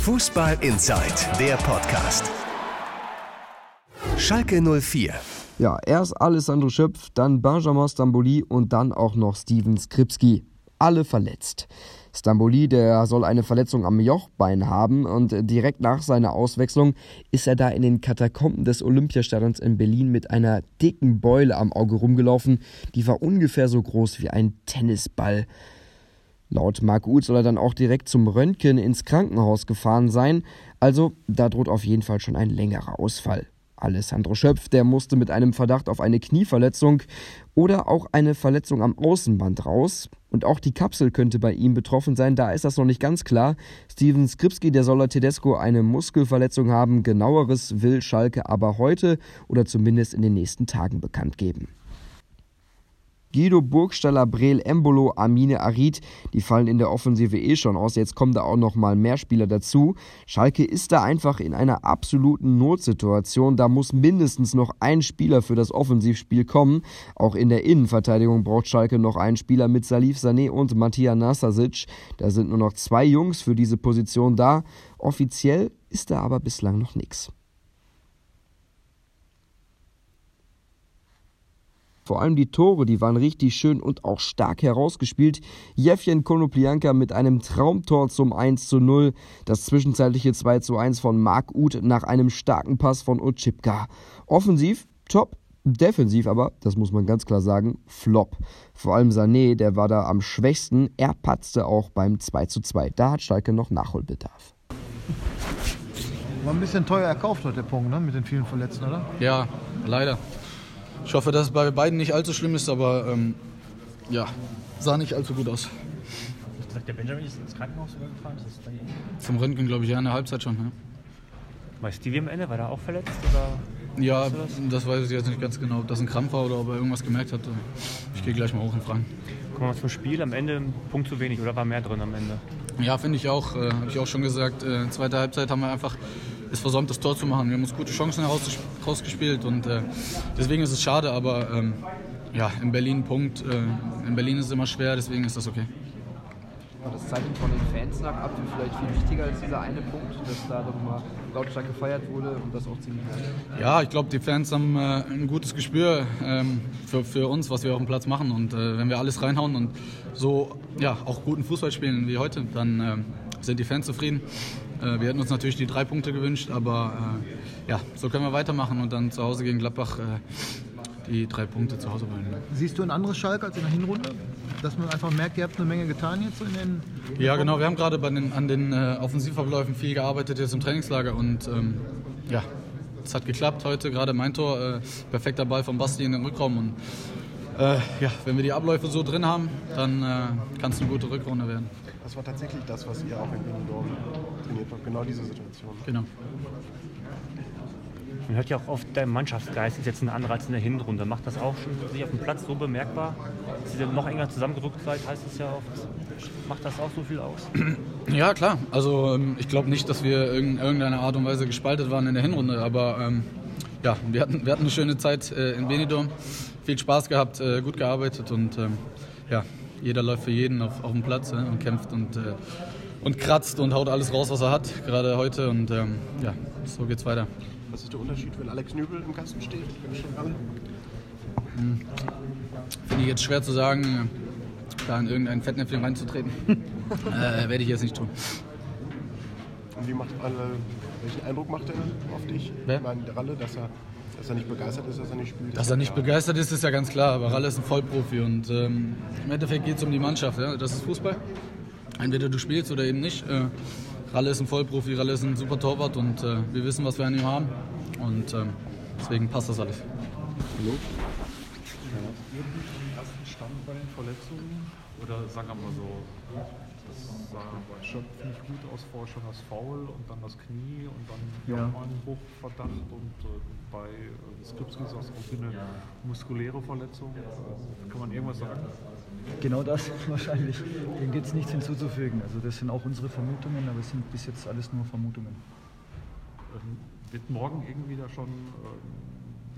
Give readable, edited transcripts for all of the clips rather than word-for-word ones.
Fußball Inside, der Podcast. Schalke 04. Ja, erst Alessandro Schöpf, dann Benjamin Stambouli und dann auch noch Steven Skrzybski. Alle verletzt. Stambouli, der soll eine Verletzung am Jochbein haben, und direkt nach seiner Auswechslung ist er da in den Katakomben des Olympiastadions in Berlin mit einer dicken Beule am Auge rumgelaufen. Die war ungefähr so groß wie ein Tennisball. Laut Mark Uth soll er dann auch direkt zum Röntgen ins Krankenhaus gefahren sein. Also da droht auf jeden Fall schon ein längerer Ausfall. Alessandro Schöpf, der musste mit einem Verdacht auf eine Knieverletzung oder auch eine Verletzung am Außenband raus. Und auch die Kapsel könnte bei ihm betroffen sein, da ist das noch nicht ganz klar. Steven Skrzybski, der soll laut Tedesco eine Muskelverletzung haben. Genaueres will Schalke aber heute oder zumindest in den nächsten Tagen bekannt geben. Guido Burgstaller, Breel Embolo, Amine Harit, die fallen in der Offensive schon aus. Jetzt kommen da auch noch mal mehr Spieler dazu. Schalke ist da einfach in einer absoluten Notsituation. Da muss mindestens noch ein Spieler für das Offensivspiel kommen. Auch in der Innenverteidigung braucht Schalke noch einen Spieler mit Salif Sané und Matija Nastasić. Da sind nur noch 2 Jungs für diese Position da. Offiziell ist da aber bislang noch nichts. Vor allem die Tore, die waren richtig schön und auch stark herausgespielt. Yevhen Konoplyanka mit einem Traumtor zum 1:0. Das zwischenzeitliche 2:1 von Mark Uth nach einem starken Pass von Oczypka. Offensiv top, defensiv aber, das muss man ganz klar sagen, flop. Vor allem Sané, der war da am schwächsten. Er patzte auch beim 2:2. Da hat Schalke noch Nachholbedarf. War ein bisschen teuer erkauft heute der Punkt, ne? Mit den vielen Verletzten, oder? Ja, leider. Ich hoffe, dass es bei beiden nicht allzu schlimm ist, aber sah nicht allzu gut aus. Der Benjamin ist ins Krankenhaus übergefahren? Ist das bei Ihnen? Zum Röntgen, glaube ich, ja, in der Halbzeit schon. Ja. War Stevie am Ende? War der auch verletzt? Oder? Ja, das weiß ich jetzt nicht ganz genau, ob das ein Krampf war oder ob er irgendwas gemerkt hat. Ich gehe gleich mal hoch und fragen. Kommen wir zum Spiel, am Ende ein Punkt zu wenig oder war mehr drin am Ende? Ja, finde ich auch. Habe ich auch schon gesagt, zweite Halbzeit haben wir einfach es versäumt, das Tor zu machen. Wir haben uns gute Chancen rausgespielt und deswegen ist es schade, aber in Berlin Punkt. In Berlin ist es immer schwer, deswegen ist das okay. War das Zeichen von den Fans nach Abpfiff vielleicht viel wichtiger als dieser eine Punkt, dass da nochmal lautstark gefeiert wurde und das auch ziemlich geil? Ja, ich glaube, die Fans haben ein gutes Gespür für uns, was wir auf dem Platz machen. Und wenn wir alles reinhauen und so auch guten Fußball spielen wie heute, dann sind die Fans zufrieden. Wir hätten uns natürlich die 3 Punkte gewünscht, aber so können wir weitermachen und dann zu Hause gegen Gladbach die 3 Punkte zu Hause holen. Siehst du ein anderes Schalke als in der Hinrunde? Dass man einfach merkt, ihr habt eine Menge getan jetzt in den... Ja genau, wir haben gerade an den Offensivabläufen viel gearbeitet jetzt im Trainingslager und es hat geklappt heute, gerade mein Tor, perfekter Ball von Basti in den Rückraum und wenn wir die Abläufe so drin haben, dann kann es eine gute Rückrunde werden. Das war tatsächlich das, was ihr auch in Benidorm trainiert habt, genau diese Situation. Genau. Man hört ja auch oft, der Mannschaftsgeist ist jetzt ein anderer als in der Hinrunde. Macht das auch schon sich auf dem Platz so bemerkbar? Dass ihr noch enger zusammengerückt seid, heißt es ja oft. Macht das auch so viel aus? Ja, klar. Also ich glaube nicht, dass wir in irgendeiner Art und Weise gespalten waren in der Hinrunde. Aber wir hatten eine schöne Zeit in Benidorm. Viel Spaß gehabt, gut gearbeitet. Und jeder läuft für jeden auf dem Platz und kämpft und kratzt und haut alles raus, was er hat. Gerade heute. Und so geht's weiter. Was ist der Unterschied, wenn Alex Nübel im Kasten steht? Finde ich jetzt schwer zu sagen, da in irgendein Fettnäpfchen reinzutreten. Werde ich jetzt nicht tun. Und welchen Eindruck macht er auf dich? Wer? Ich meine, der Ralle, dass er nicht begeistert ist, dass er nicht spielt. Dass er nicht begeistert ist ja ganz klar, aber Ralle ist ein Vollprofi und im Endeffekt geht es um die Mannschaft. Ja? Das ist Fußball. Entweder du spielst oder eben nicht. Ralle ist ein Vollprofi, Ralle ist ein super Torwart und wir wissen, was wir an ihm haben und deswegen passt das alles. Hallo? Ersten Stand bei den Verletzungen oder sagen wir mal so, das sah bei Schöpf nicht gut aus, vorher schon das Foul und dann das Knie und dann nochmal ein Bruchverdacht und bei Skrzybski ist das auch eine muskuläre Verletzung. Kann man irgendwas sagen? Genau das wahrscheinlich. Dem gibt es nichts hinzuzufügen. Also das sind auch unsere Vermutungen, aber es sind bis jetzt alles nur Vermutungen. Wird morgen irgendwie da schon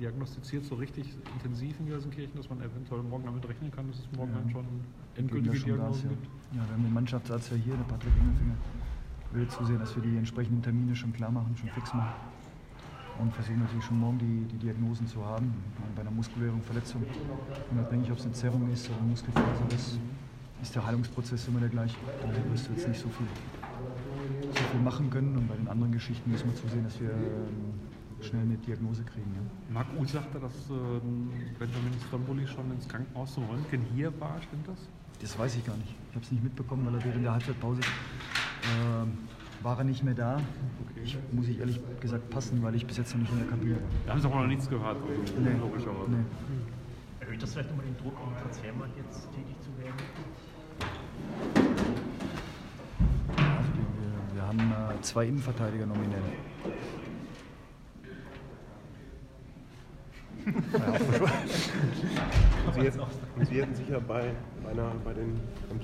diagnostiziert, so richtig intensiv in Gelsenkirchen, dass man eventuell morgen damit rechnen kann, dass es morgen dann schon endgültige Diagnose gibt? Ja, wir haben den Mannschaftsarzt ja hier, der Patrick Ingerfinger. will zusehen, dass wir die entsprechenden Termine schon klar machen, schon fix machen. Und versuchen natürlich schon morgen die Diagnosen zu haben. Bei einer muskulären Verletzung, unabhängig ob es eine Zerrung ist oder eine Muskelfaser ist, ist der Heilungsprozess immer der gleiche. Da wirst du jetzt nicht so viel machen können. Und bei den anderen Geschichten müssen wir zusehen, dass wir schnell eine Diagnose kriegen. Ja. Mark Uth sagte, dass Benjamin Stambouli schon ins Krankenhaus zum Röntgen hier war. Stimmt das? Das weiß ich gar nicht. Ich habe es nicht mitbekommen, weil er während der Halbzeitpause war er nicht mehr da. Okay. Ich muss ich ehrlich gesagt passen, weil ich bis jetzt noch nicht in der Kabine war. Da haben Sie auch noch nichts gehört. Also nee. Logischerweise. Nee. Erhöht das vielleicht nochmal den Druck, um den Transfermarkt jetzt tätig zu werden? Also wir haben zwei Innenverteidiger nominell. Sie hätten sich ja beim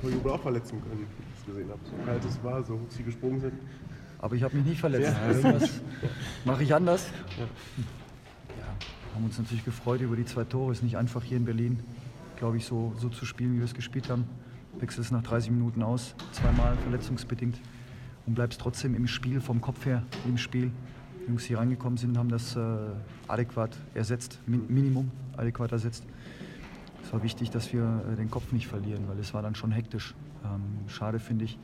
Torjubel auch verletzen können, wie ich es gesehen habe. So kalt es war, so hoch sie gesprungen sind. Aber ich habe mich nicht verletzt. Ja. Also das mache ich anders. Ja. Ja, haben uns natürlich gefreut über die 2 Tore. Ist nicht einfach hier in Berlin, glaube ich, so zu spielen, wie wir es gespielt haben. Wechselst nach 30 Minuten aus, zweimal verletzungsbedingt und bleibst trotzdem im Spiel, vom Kopf her im Spiel. Die Jungs, die reingekommen sind, haben das adäquat ersetzt, Minimum adäquat ersetzt. Es war wichtig, dass wir den Kopf nicht verlieren, weil es war dann schon hektisch. Schade finde ich,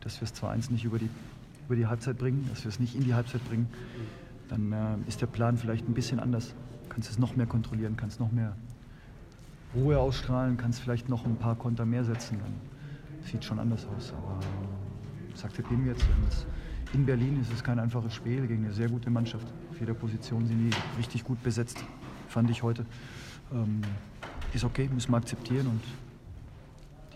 dass wir es 2-1 nicht über die Halbzeit bringen, dass wir es nicht in die Halbzeit bringen. Dann ist der Plan vielleicht ein bisschen anders. Du kannst es noch mehr kontrollieren, kannst noch mehr Ruhe ausstrahlen, kannst vielleicht noch ein paar Konter mehr setzen. Dann sieht schon anders aus. Aber sagt der Team jetzt. In Berlin ist es kein einfaches Spiel gegen eine sehr gute Mannschaft. Auf jeder Position sind die richtig gut besetzt, fand ich heute. Ist okay, müssen wir akzeptieren und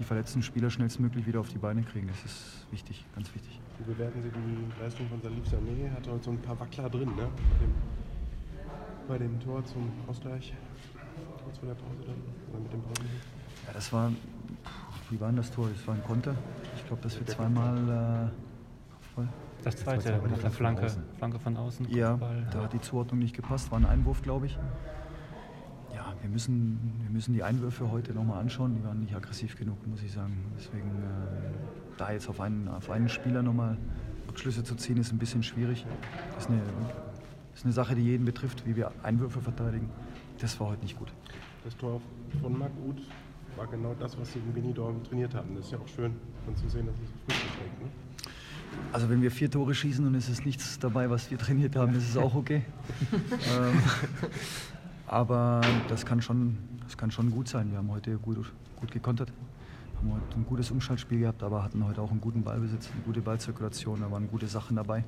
die verletzten Spieler schnellstmöglich wieder auf die Beine kriegen. Das ist wichtig, ganz wichtig. Wie bewerten Sie die Leistung von Salif Sané? Er hat heute so ein paar Wackler drin, ne? Bei dem Tor zum Ausgleich, kurz vor der Pause dann, oder mit dem Pause. Ja, das war, wie war denn das Tor? Das war ein Konter. Ich glaube, dass wir zweimal... Das zweite, mit der Flanke von außen. Ja, da hat die Zuordnung nicht gepasst, war ein Einwurf, glaube ich. Ja, wir müssen die Einwürfe heute nochmal anschauen, die waren nicht aggressiv genug, muss ich sagen. Deswegen da jetzt auf einen Spieler nochmal Rückschlüsse zu ziehen, ist ein bisschen schwierig. Das ist eine Sache, die jeden betrifft, wie wir Einwürfe verteidigen. Das war heute nicht gut. Das Tor von Mark Uth war genau das, was Sie in Benidorm trainiert hatten. Das ist ja auch schön, dann zu sehen, dass es so früh beträgt, ne? Also wenn wir 4 Tore schießen und es ist nichts dabei, was wir trainiert haben, ist es auch okay. Aber das kann schon gut sein. Wir haben heute gut gekontert, haben heute ein gutes Umschaltspiel gehabt, aber hatten heute auch einen guten Ballbesitz, eine gute Ballzirkulation, da waren gute Sachen dabei,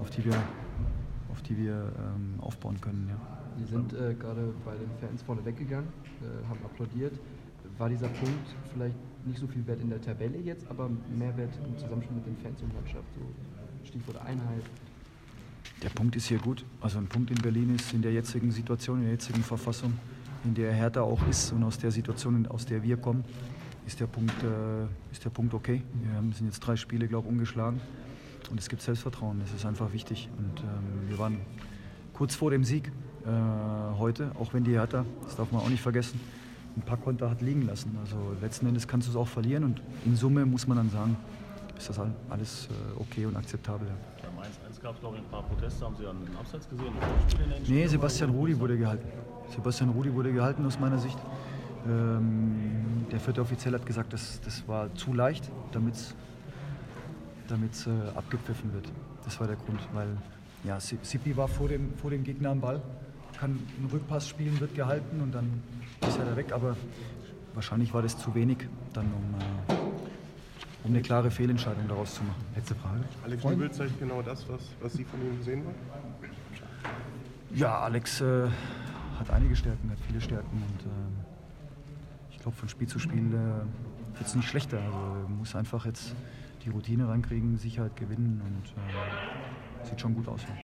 auf die wir aufbauen können. Ja. Sie sind gerade bei den Fans vorne weggegangen, haben applaudiert. War dieser Punkt vielleicht nicht so viel Wert in der Tabelle jetzt, aber mehr Wert im Zusammenspiel mit den Fans und Mannschaft, so Stichwort Einheit? Der Punkt ist hier gut. Also ein Punkt in Berlin ist in der jetzigen Situation, in der jetzigen Verfassung, in der Hertha auch ist und aus der Situation, aus der wir kommen, ist der Punkt okay. Wir sind jetzt 3 Spiele, glaube ich, ungeschlagen und es gibt Selbstvertrauen. Das ist einfach wichtig und wir waren kurz vor dem Sieg heute, auch wenn die Hertha, das darf man auch nicht vergessen, ein paar Konter hat liegen lassen. Also letzten Endes kannst du es auch verlieren und in Summe muss man dann sagen, ist das alles okay und akzeptabel. Ja. Bei Mainz 1 gab es glaube ich ein paar Proteste, haben Sie dann den Abseits gesehen? Nee, Sebastian Rudi wurde gehalten. Sebastian Rudi wurde gehalten aus meiner Sicht. Der 4. Offiziell hat gesagt, das war zu leicht, damit es abgepfiffen wird. Das war der Grund, weil ja, Sippi war vor dem Gegner am Ball, kann einen Rückpass spielen, wird gehalten und dann ist er da weg, aber wahrscheinlich war das zu wenig, dann um eine klare Fehlentscheidung daraus zu machen. Letzte Frage. Alex Nübel zeigt genau das, was Sie von ihm gesehen haben? Ja, Alex hat einige Stärken, hat viele Stärken und ich glaube von Spiel zu Spiel wird es nicht schlechter. Also muss einfach jetzt die Routine reinkriegen, Sicherheit gewinnen und sieht schon gut aus. Ja.